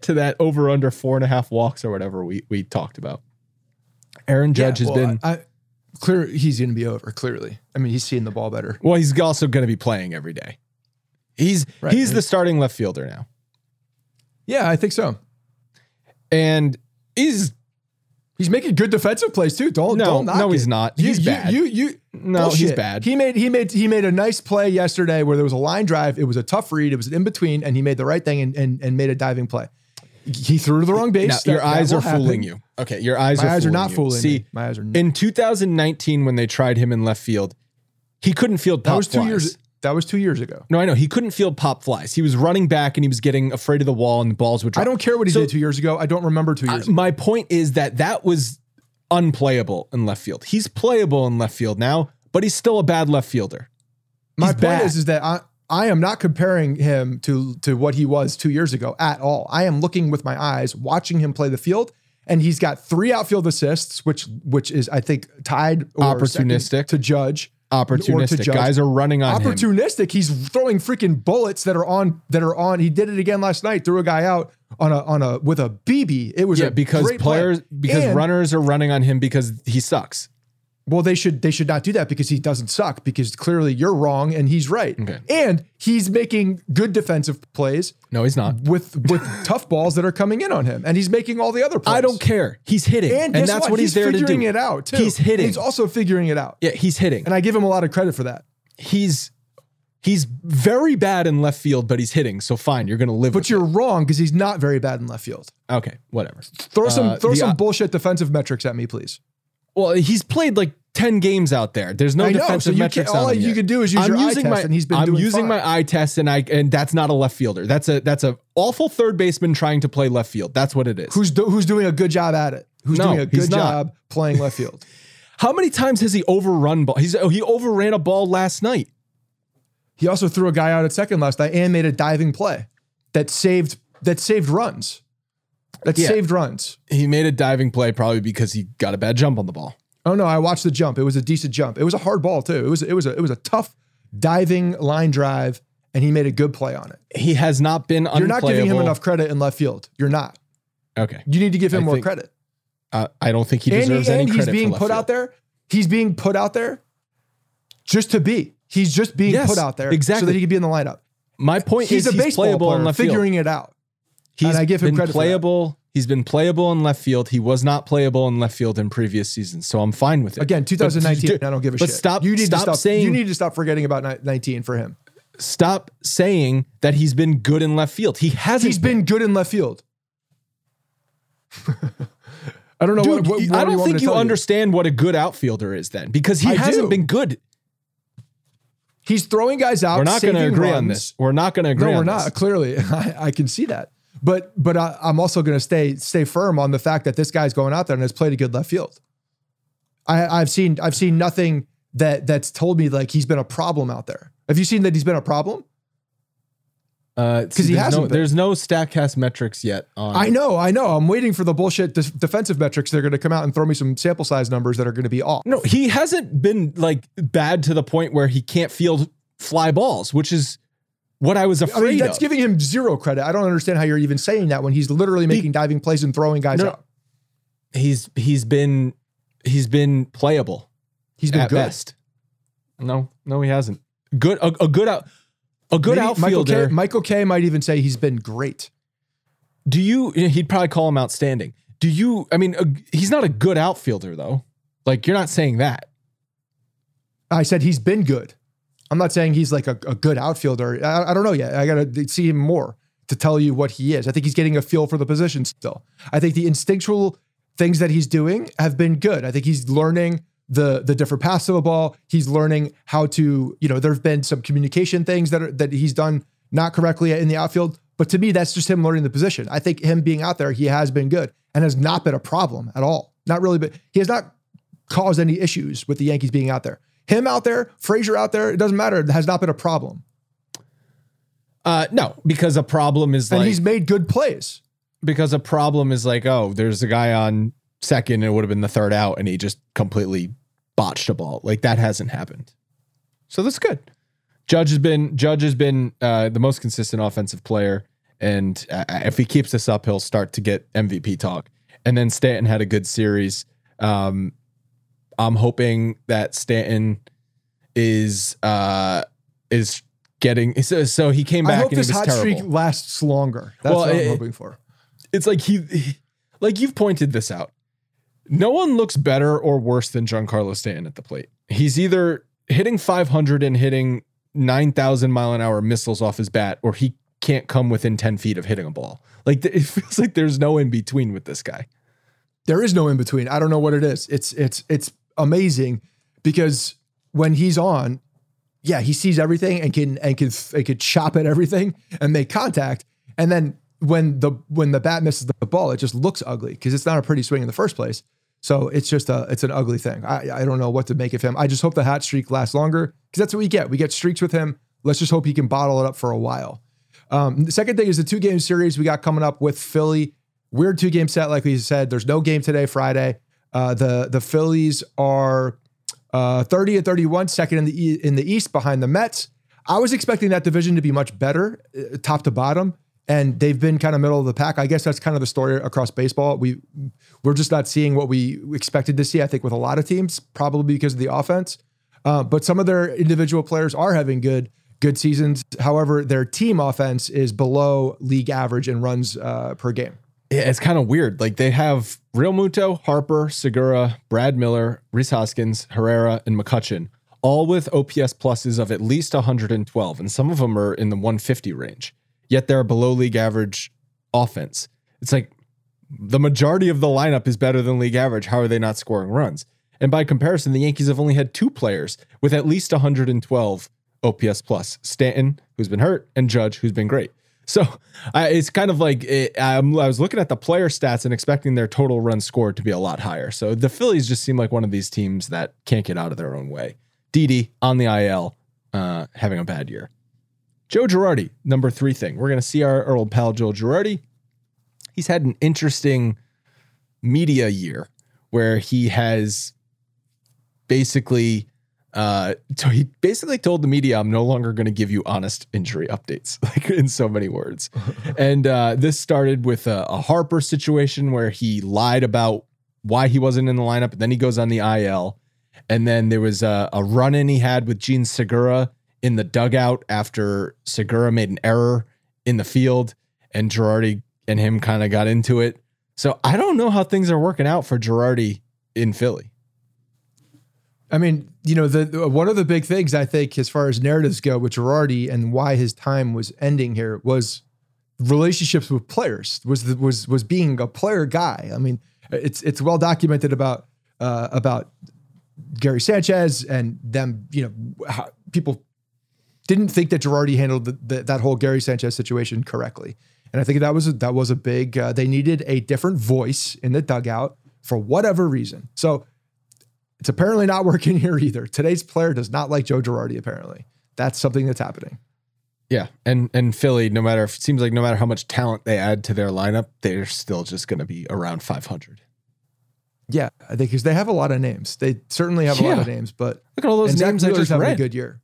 to that over under 4.5 walks or whatever we talked about. Aaron Judge has been clear. He's going to be over clearly. I mean, he's seeing the ball better. Well, he's also going to be playing every day. He's the starting left fielder now. Yeah, I think so. And he's making good defensive plays too. He's not. He's bad. He's bad. He made a nice play yesterday where there was a line drive. It was a tough read. It was an in between, and he made the right thing and made a diving play. He threw to the wrong base. Now, your eyes are fooling you. Okay, my eyes are not fooling you. See, my eyes are not. In 2019, when they tried him in left field, he couldn't field pop flies. That was 2 years ago. No, I know. He couldn't field pop flies. He was running back and he was getting afraid of the wall and the balls would drop. I don't care what he did 2 years ago. I don't remember 2 years ago. My point is that was unplayable in left field. He's playable in left field now, but he's still a bad left fielder. My point is that I am not comparing him to what he was 2 years ago at all. I am looking with my eyes, watching him play the field. And he's got 3 outfield assists, which is, I think, tied or opportunistic to Judge. Opportunistic. Guys are running on him. Opportunistic. He's throwing freaking bullets that are on. He did it again last night. Threw a guy out on a with a BB. It was because runners are running on him because he sucks. Well, they should not do that because he doesn't suck, because clearly you're wrong and he's right. Okay. And he's making good defensive plays. No, he's not. With tough balls that are coming in on him, and he's making all the other plays. I don't care. He's hitting. And that's what he's there to do. He's figuring it out too. He's hitting. And he's also figuring it out. Yeah, he's hitting. And I give him a lot of credit for that. He's very bad in left field, but he's hitting. So fine, you're going to live with it. But you're wrong, because he's not very bad in left field. Okay, whatever. Throw some bullshit defensive metrics at me, please. Well, he's played like 10 games out there. There's no defensive metrics on him. All you can do is use your eye test, and he's been doing fine. I'm using my eye test, and that's not a left fielder. That's a awful third baseman trying to play left field. That's what it is. Who's doing a good job at it? Who's doing a good job playing left field? How many times has he overrun ball? He overran a ball last night. He also threw a guy out at second last night and made a diving play that saved runs. Saved runs. He made a diving play probably because he got a bad jump on the ball. Oh no, I watched the jump. It was a decent jump. It was a hard ball too. It was a tough diving line drive, and he made a good play on it. He has not been unplayable. You're not giving him enough credit in left field. You're not. Okay. You need to give him more credit. I don't think he deserves any credit. And he's being put out there. He's being put out there just to be. He's just being put out there exactly so that he can be in the lineup. My point is he's playable in left field. Figuring it out. He's been playable in left field. He was not playable in left field in previous seasons, so I'm fine with it. Again, 2019, I don't give a shit. You need to stop forgetting about 19 for him. Stop saying that he's been good in left field. He hasn't. He's been good in left field. I don't know. Dude, what I don't think you understand what a good outfielder is then, because he hasn't been good. He's throwing guys out. We're not going to agree on this. We're not going to agree on this. No, we're not. Clearly, I can see that. But I'm also going to stay firm on the fact that this guy's going out there and has played a good left field. I've seen nothing that's told me like he's been a problem out there. Have you seen that he's been a problem? Because he hasn't. There's no Statcast metrics yet. I know. I'm waiting for the bullshit defensive metrics. They're going to come out and throw me some sample size numbers that are going to be off. No, he hasn't been like bad to the point where he can't field fly balls, which is what I was afraid of. That's giving him zero credit. I don't understand how you're even saying that when he's literally making diving plays and throwing guys out. He's been playable. He's been good. Best. No, he hasn't. Good. A good outfielder. Michael K might even say he's been great. He'd probably call him outstanding. He's not a good outfielder though. Like, you're not saying that. I said he's been good. I'm not saying he's like a good outfielder. I don't know yet. I got to see him more to tell you what he is. I think he's getting a feel for the position still. I think the instinctual things that he's doing have been good. I think he's learning the different paths of the ball. He's learning how to, there've been some communication things that he's done not correctly in the outfield. But to me, that's just him learning the position. I think him being out there, he has been good and has not been a problem at all. Not really, but he has not caused any issues with the Yankees being out there. Him out there, Frazier out there, it doesn't matter. It has not been a problem. No, because a problem is like... And he's made good plays. Because a problem is like, oh, there's a guy on second, and it would have been the third out, and he just completely botched a ball. Like, that hasn't happened. So that's good. Judge has been the most consistent offensive player, and if he keeps this up, he'll start to get MVP talk. And then Stanton had a good series. I'm hoping that Stanton is getting so he came back. I hope this hot streak lasts longer. That's what I'm hoping for. It's like he like you've pointed this out. No one looks better or worse than Giancarlo Stanton at the plate. He's either hitting 500 and hitting 9,000 mile an hour missiles off his bat, or he can't come within 10 feet of hitting a ball. Like, it feels like there's no in between with this guy. There is no in between. I don't know what it is. It's amazing, because when he's on, he sees everything and can chop at everything and make contact. And then when the bat misses the ball, it just looks ugly because it's not a pretty swing in the first place. So it's just it's an ugly thing. I don't know what to make of him. I just hope the hot streak lasts longer, because that's what we get. We get streaks with him. Let's just hope he can bottle it up for a while. The second thing is the 2-game series we got coming up with Philly. Weird two-game set, like we said. There's no game today, Friday. The Phillies are 30-31, second in the East behind the Mets. I was expecting that division to be much better, top to bottom, and they've been kind of middle of the pack. I guess that's kind of the story across baseball. We're just not seeing what we expected to see, I think, with a lot of teams, probably because of the offense. But some of their individual players are having good seasons. However, their team offense is below league average in runs per game. Yeah, it's kind of weird. Like, they have Real Muto, Harper, Segura, Brad Miller, Rhys Hoskins, Herrera, and McCutchen, all with OPS pluses of at least 112, and some of them are in the 150 range, yet they're below league average offense. It's like the majority of the lineup is better than league average. How are they not scoring runs? And by comparison, the Yankees have only had two players with at least 112 OPS plus: Stanton, who's been hurt, and Judge, who's been great. So it's kind of like I was looking at the player stats and expecting their total runs scored to be a lot higher. So the Phillies just seem like one of these teams that can't get out of their own way. Didi on the IL, having a bad year. Joe Girardi, number three thing. We're going to see our old pal Joe Girardi. He's had an interesting media year where he has basically... so he basically told the media, I'm no longer going to give you honest injury updates, like, in so many words. And this started with a Harper situation where he lied about why he wasn't in the lineup. And then he goes on the IL. And then there was a run-in he had with Gene Segura in the dugout after Segura made an error in the field, and Girardi and him kind of got into it. So I don't know how things are working out for Girardi in Philly. I mean, you know, one of the big things, I think, as far as narratives go with Girardi and why his time was ending here was relationships with players, was being a player guy. I mean, it's well documented about Gary Sanchez and them, you know, how people didn't think that Girardi handled that whole Gary Sanchez situation correctly. And I think that was a big, they needed a different voice in the dugout for whatever reason. So it's apparently not working here either. Today's player does not like Joe Girardi, apparently. That's something that's happening. Yeah, and Philly, it seems like no matter how much talent they add to their lineup, they're still just going to be around 500. Yeah, I think because they have a lot of names. They certainly have a lot of names, but look at all those names. Zach Wheeler's having a good year.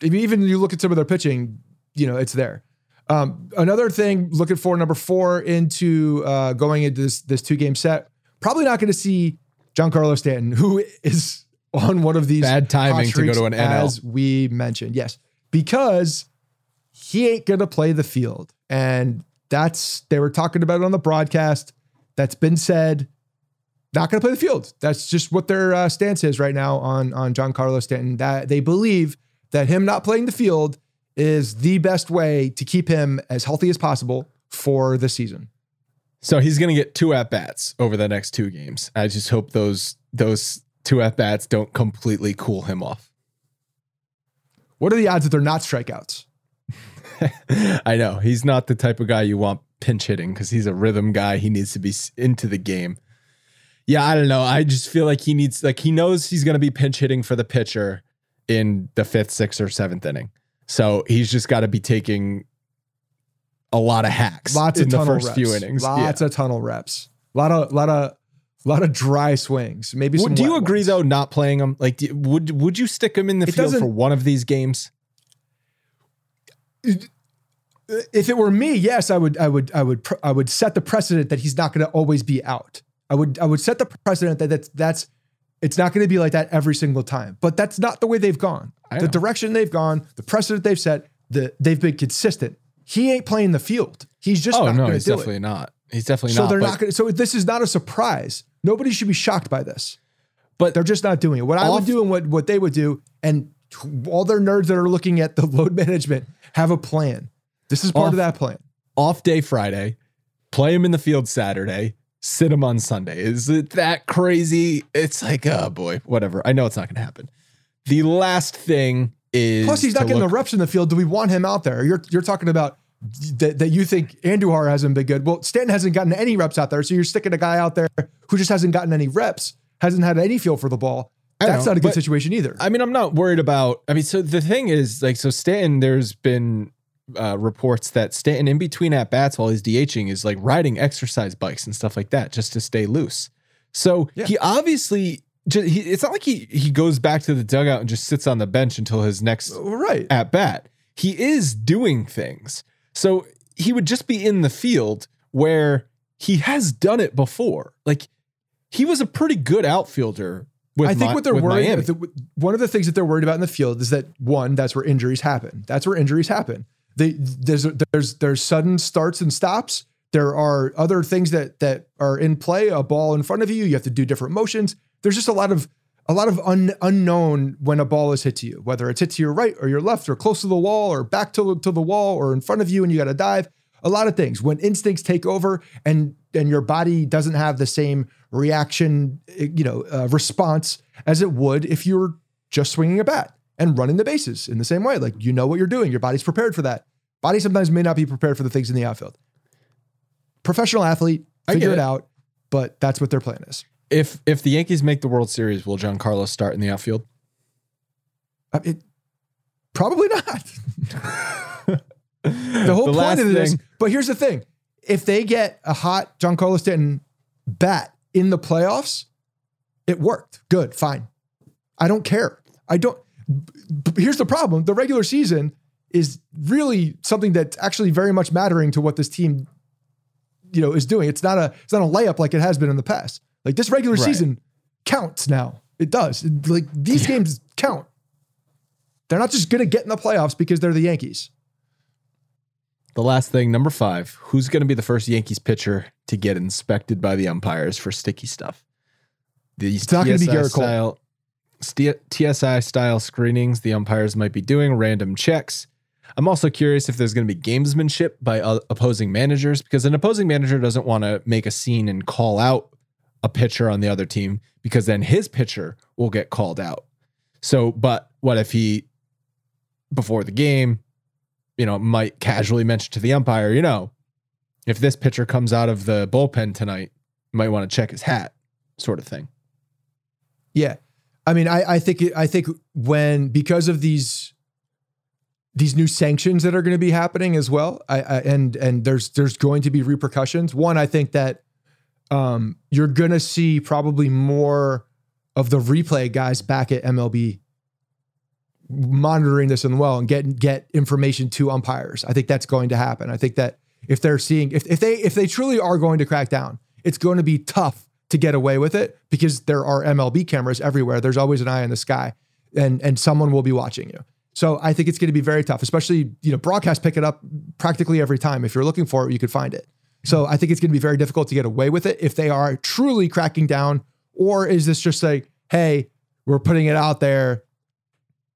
If even you look at some of their pitching, you know, it's there. Another thing, looking for number four going into this two-game set, probably not going to see Giancarlo Stanton, who is on one of these bad timing to go to an NL, as we mentioned. Yes, because he ain't going to play the field. And they were talking about it on the broadcast. That's been said. Not going to play the field. That's just what their stance is right now on Giancarlo Stanton. That they believe that him not playing the field is the best way to keep him as healthy as possible for the season. So he's going to get two at-bats over the next two games. I just hope those two at-bats don't completely cool him off. What are the odds that they're not strikeouts? I know. He's not the type of guy you want pinch hitting because he's a rhythm guy. He needs to be into the game. Yeah, I don't know. I just feel like he knows he's going to be pinch hitting for the pitcher in the 5th, 6th, or 7th inning. So he's just got to be taking a lot of hacks in the first few innings. Lots of tunnel reps. A lot of dry swings. Maybe some. Do you agree though, not playing him? Like, would you stick him in the field for one of these games? If it were me, yes, I would set the precedent that he's not going to always be out. I would set the precedent that that's it's not going to be like that every single time. But that's not the way they've gone. The direction they've gone, the precedent they've set, they've been consistent. He ain't playing the field. He's just not going to do it. He's definitely not. So this is not a surprise. Nobody should be shocked by this. But they're just not doing it. What I would do and what they would do, and all their nerds that are looking at the load management have a plan. This is part of that plan. Off day Friday, play him in the field Saturday, sit him on Sunday. Is it that crazy? It's like, oh boy, whatever. I know it's not going to happen. The last thing. Plus, he's not getting the reps in the field. Do we want him out there? You're talking about that you think Andujar hasn't been good. Well, Stanton hasn't gotten any reps out there, so you're sticking a guy out there who just hasn't gotten any reps, hasn't had any feel for the ball. That's not a good situation either. I mean, I'm not worried about... I mean, so the thing is, like, so Stanton, there's been reports that Stanton, in between at bats while he's DHing, is like riding exercise bikes and stuff like that just to stay loose. So he obviously, it's not like he goes back to the dugout and just sits on the bench until his next at bat. He is doing things. So he would just be in the field where he has done it before. Like, he was a pretty good outfielder. I think what they're worried about, one of the things that they're worried about in the field is that, one, that's where injuries happen. There's sudden starts and stops. There are other things that are in play, a ball in front of you. You have to do different motions. There's just a lot of unknown when a ball is hit to you, whether it's hit to your right or your left or close to the wall or back to the wall or in front of you and you got to dive. A lot of things when instincts take over and your body doesn't have the same reaction, response as it would if you were just swinging a bat and running the bases in the same way. Like, you know what you're doing. Your body's prepared for that. Body sometimes may not be prepared for the things in the outfield. Professional athlete, figure it out, but that's what their plan is. If the Yankees make the World Series, will Giancarlo start in the outfield? Probably not. The whole point of this, but here's the thing. If they get a hot Giancarlo Stanton bat in the playoffs, it worked. Good. Fine. I don't care. Here's the problem. The regular season is really something that's actually very much mattering to what this team, is doing. It's not a layup like it has been in the past. Like, this regular season counts now. It does. Like, these games count. They're not just going to get in the playoffs because they're the Yankees. The last thing, number 5, who's going to be the first Yankees pitcher to get inspected by the umpires for sticky stuff? It's not going to be Garrett Cole. TSI style screenings the umpires might be doing, random checks. I'm also curious if there's going to be gamesmanship by opposing managers, because an opposing manager doesn't want to make a scene and call out a pitcher on the other team, because then his pitcher will get called out. So, but what if he, before the game, might casually mention to the umpire, if this pitcher comes out of the bullpen tonight, you might want to check his hat, sort of thing. Yeah. I mean, I think because of these new sanctions that are going to be happening as well, and there's going to be repercussions. One, I think that you're going to see probably more of the replay guys back at MLB monitoring this and get information to umpires. I think that's going to happen. I think that if they're seeing, if they truly are going to crack down, it's going to be tough to get away with it because there are MLB cameras everywhere. There's always an eye in the sky and someone will be watching you. So I think it's going to be very tough, especially, broadcast pick it up practically every time. If you're looking for it, you could find it. So I think it's going to be very difficult to get away with it if they are truly cracking down, or is this just like, hey, we're putting it out there.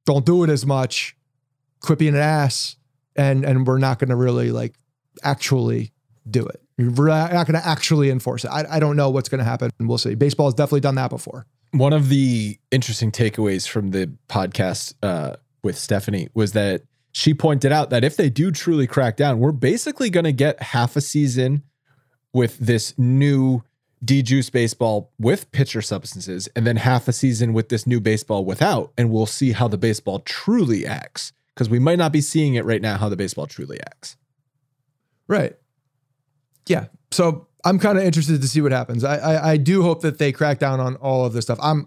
Don't do it as much, quit being an ass, and we're not going to really actually do it. We're not going to actually enforce it. I don't know what's going to happen, and we'll see. Baseball has definitely done that before. One of the interesting takeaways from the podcast with Stephanie was that she pointed out that if they do truly crack down, we're basically going to get half a season with this new dejuice baseball with pitcher substances, and then half a season with this new baseball without, and we'll see how the baseball truly acts, because we might not be seeing it right now how the baseball truly acts. Right. Yeah. So I'm kind of interested to see what happens. I do hope that they crack down on all of this stuff. I'm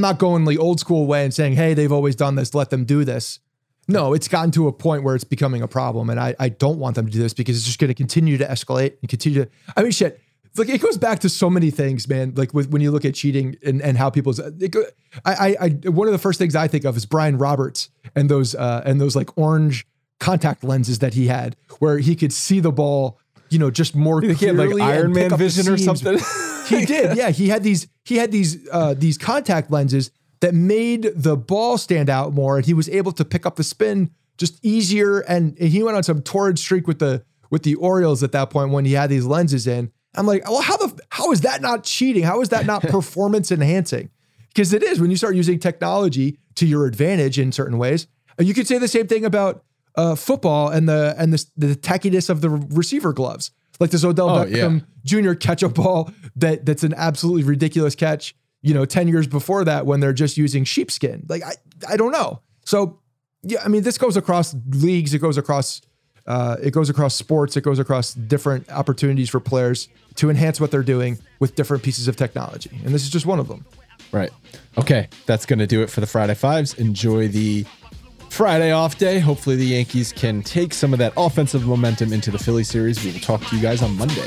not going the old school way and saying, hey, they've always done this, let them do this. No, it's gotten to a point where it's becoming a problem, and I don't want them to do this because it's just going to continue to escalate and continue to, shit. Like, it goes back to so many things, man. Like, when you look at cheating and how people's, one of the first things I think of is Brian Roberts and those like orange contact lenses that he had, where he could see the ball, just more clearly. He had Iron Man vision or something. He did, yeah. He had these contact lenses that made the ball stand out more, and he was able to pick up the spin just easier. And he went on some torrid streak with the Orioles at that point when he had these lenses in. I'm like, well, how is that not cheating? How is that not performance enhancing? Because it is when you start using technology to your advantage in certain ways. You could say the same thing about football and the tackiness of the receiver gloves. Like this Odell Beckham Jr. catch a ball that's an absolutely ridiculous catch. 10 years before that when they're just using sheepskin. Like I don't know. So yeah, I mean, this goes across leagues. It goes across sports. It goes across different opportunities for players to enhance what they're doing with different pieces of technology. And this is just one of them. Right. Okay. That's going to do it for the Friday Fives. Enjoy the Friday off day. Hopefully the Yankees can take some of that offensive momentum into the Philly series. We will talk to you guys on Monday.